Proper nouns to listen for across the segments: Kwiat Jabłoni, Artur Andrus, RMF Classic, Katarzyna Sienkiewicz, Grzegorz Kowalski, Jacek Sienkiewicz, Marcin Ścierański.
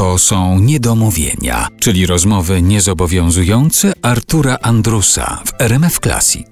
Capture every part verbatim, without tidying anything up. To są niedomówienia, czyli rozmowy niezobowiązujące Artura Andrusa w R M F Classic.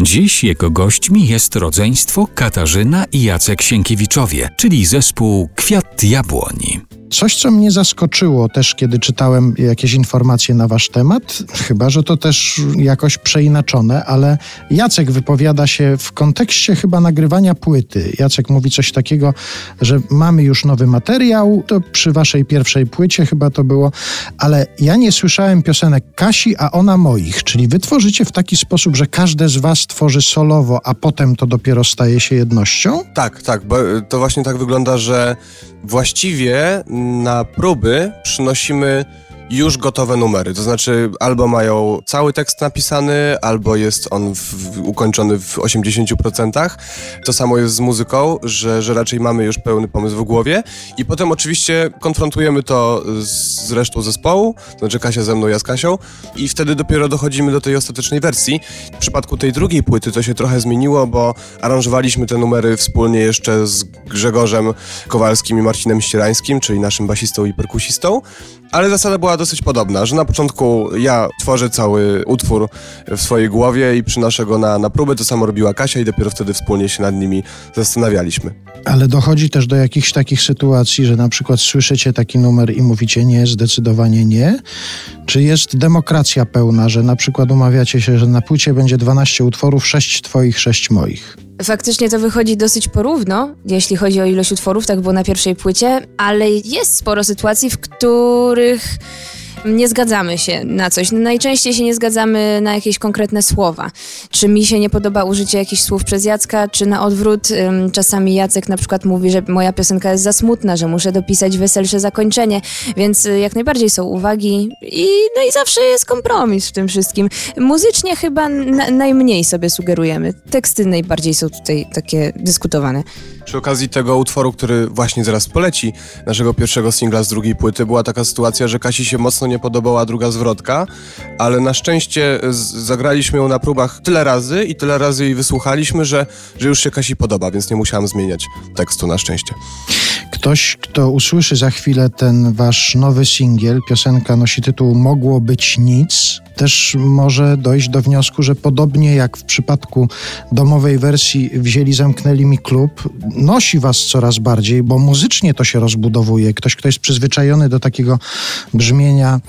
Dziś jego gośćmi jest rodzeństwo Katarzyna i Jacek Sienkiewiczowie, czyli zespół Kwiat Jabłoni. Coś, co mnie zaskoczyło też, kiedy czytałem jakieś informacje na wasz temat, chyba że to też jakoś przeinaczone, ale Jacek wypowiada się w kontekście chyba nagrywania płyty. Jacek mówi coś takiego, że mamy już nowy materiał, to przy waszej pierwszej płycie chyba to było, ale ja nie słyszałem piosenek Kasi, a ona moich, czyli wy tworzycie w taki sposób, że każde z was tworzy solowo, a potem to dopiero staje się jednością? Tak, tak, bo to właśnie tak wygląda, że właściwie na próby przynosimy już gotowe numery, to znaczy albo mają cały tekst napisany, albo jest on w, ukończony w osiemdziesięciu procentach. To samo jest z muzyką, że, że raczej mamy już pełny pomysł w głowie i potem oczywiście konfrontujemy to z resztą zespołu, to znaczy Kasia ze mną, ja z Kasią, i wtedy dopiero dochodzimy do tej ostatecznej wersji. W przypadku tej drugiej płyty to się trochę zmieniło, bo aranżowaliśmy te numery wspólnie jeszcze z Grzegorzem Kowalskim i Marcinem Ścierańskim, czyli naszym basistą i perkusistą, ale zasada była dosyć podobna, że na początku ja tworzę cały utwór w swojej głowie i przynoszę go na, na próbę, to samo robiła Kasia i dopiero wtedy wspólnie się nad nimi zastanawialiśmy. Ale dochodzi też do jakichś takich sytuacji, że na przykład słyszycie taki numer i mówicie nie, zdecydowanie nie? Czy jest demokracja pełna, że na przykład umawiacie się, że na płycie będzie dwanaście utworów, sześć twoich, sześć moich? Faktycznie to wychodzi dosyć porówno, jeśli chodzi o ilość utworów, tak było na pierwszej płycie, ale jest sporo sytuacji, w których nie zgadzamy się na coś. Najczęściej się nie zgadzamy na jakieś konkretne słowa. Czy mi się nie podoba użycie jakichś słów przez Jacka, czy na odwrót. Czasami Jacek na przykład mówi, że moja piosenka jest za smutna, że muszę dopisać weselsze zakończenie, więc jak najbardziej są uwagi i no i zawsze jest kompromis w tym wszystkim. Muzycznie chyba na, najmniej sobie sugerujemy. Teksty najbardziej są tutaj takie dyskutowane. Przy okazji tego utworu, który właśnie zaraz poleci, naszego pierwszego singla z drugiej płyty, była taka sytuacja, że Kasi się mocno nie podobała druga zwrotka, ale na szczęście zagraliśmy ją na próbach tyle razy i tyle razy jej wysłuchaliśmy, że, że już się Kasi podoba, więc nie musiałam zmieniać tekstu na szczęście. Ktoś, kto usłyszy za chwilę ten wasz nowy singiel, piosenka nosi tytuł Mogło być nic, też może dojść do wniosku, że podobnie jak w przypadku domowej wersji Wzięli, zamknęli mi klub, nosi was coraz bardziej, bo muzycznie to się rozbudowuje. Ktoś, kto jest przyzwyczajony do takiego brzmienia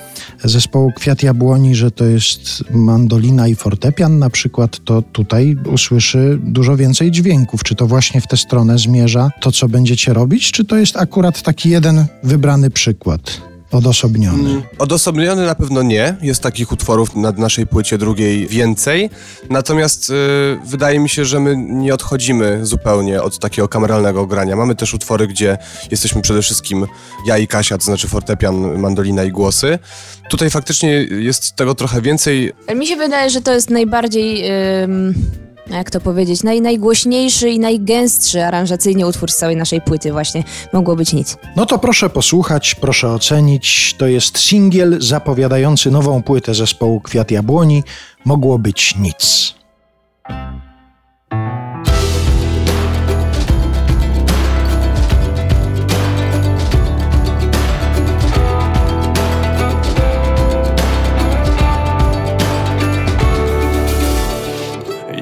zespołu Kwiat Jabłoni, że to jest mandolina i fortepian na przykład, to tutaj usłyszy dużo więcej dźwięków. Czy to właśnie w tę stronę zmierza to, co będziecie robić, czy to jest akurat taki jeden wybrany przykład? Odosobniony. Hmm, odosobniony na pewno nie. Jest takich utworów na naszej płycie drugiej więcej. Natomiast yy, wydaje mi się, że my nie odchodzimy zupełnie od takiego kameralnego grania. Mamy też utwory, gdzie jesteśmy przede wszystkim ja i Kasia, to znaczy fortepian, mandolina i głosy. Tutaj faktycznie jest tego trochę więcej. Mi się wydaje, że to jest najbardziej... Yy... jak to powiedzieć, naj, najgłośniejszy i najgęstszy aranżacyjnie utwór z całej naszej płyty właśnie. Mogło być nic. No to proszę posłuchać, proszę ocenić. To jest singiel zapowiadający nową płytę zespołu Kwiat Jabłoni. Mogło być nic.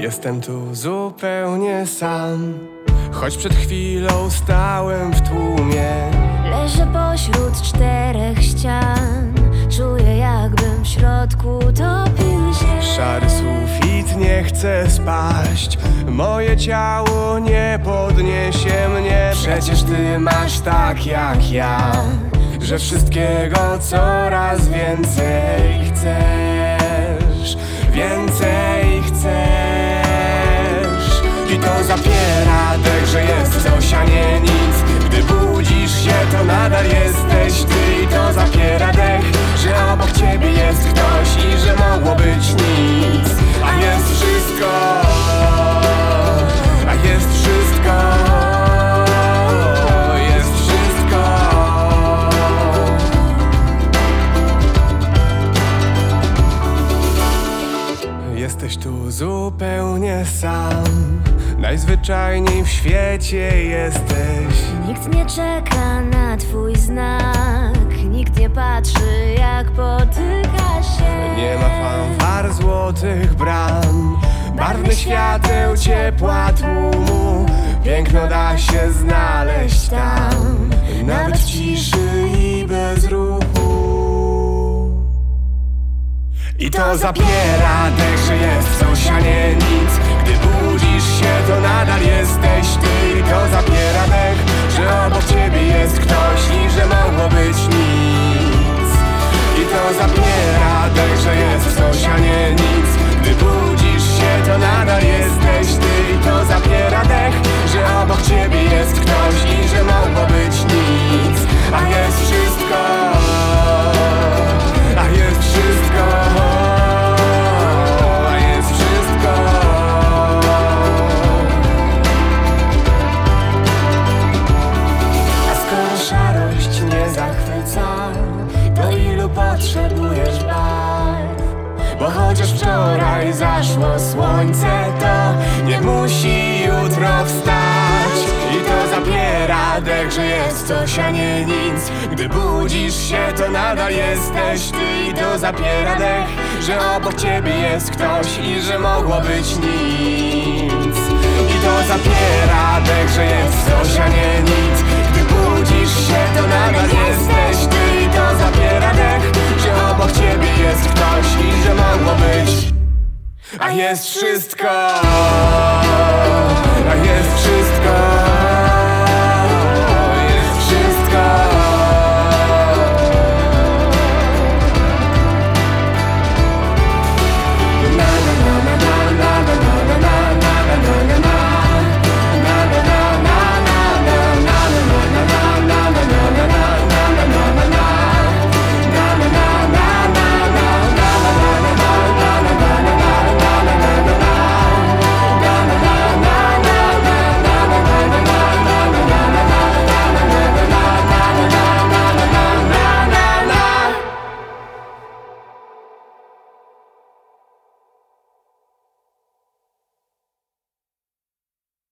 Jestem tu zupełnie sam, choć przed chwilą stałem w tłumie. Leżę pośród czterech ścian, czuję jakbym w środku topił się. Szary sufit nie chce spaść, moje ciało nie podniesie mnie. Przecież ty masz tak jak ja, że wszystkiego coraz więcej chcesz. Więcej chcesz. I to zapiera dech, że jest coś, a nie nic. Gdy budzisz się, to nadal jesteś ty. I to zapiera dech, że obok ciebie jest ktoś i że mogło być nic. A jest wszystko, a jest wszystko, jest wszystko. Jesteś tu zupełnie sam, najzwyczajniej w świecie jesteś. Nikt nie czeka na twój znak, nikt patrzy, jak potyka się. Nie ma fanfar, złotych bram, barwnych świateł, ciepła tłumu. Piękno da się znaleźć tam, nawet w ciszy i bez ruchu. I to zapiera dech, że jest coś, a nie nic. Gdy budzisz się, to nadal jesteś ty. I to zapiera dech, że obok ciebie jest ktoś i że mogło być nic. I to zapiera dech, że jest coś, a nie nic. Gdy budzisz się, to nadal jesteś ty. I to zapiera dech, że obok ciebie jest ktoś i że mogło być nic. A jest wszystko, a jest wszystko, a jest wszystko. Potrzebujesz barw, bo chociaż wczoraj zaszło słońce, to nie musi jutro wstać. I to zapiera dech, że jest coś, a nie nic. Gdy budzisz się, to nadal jesteś ty. I to zapiera dech, że obok ciebie jest ktoś i że mogło być nic. I to zapiera dech, że jest coś, a nie nic. Gdy budzisz się, to nadal jesteś ty. I to zapiera dech, że obok ciebie jest ktoś i że mogło być, a jest wszystko.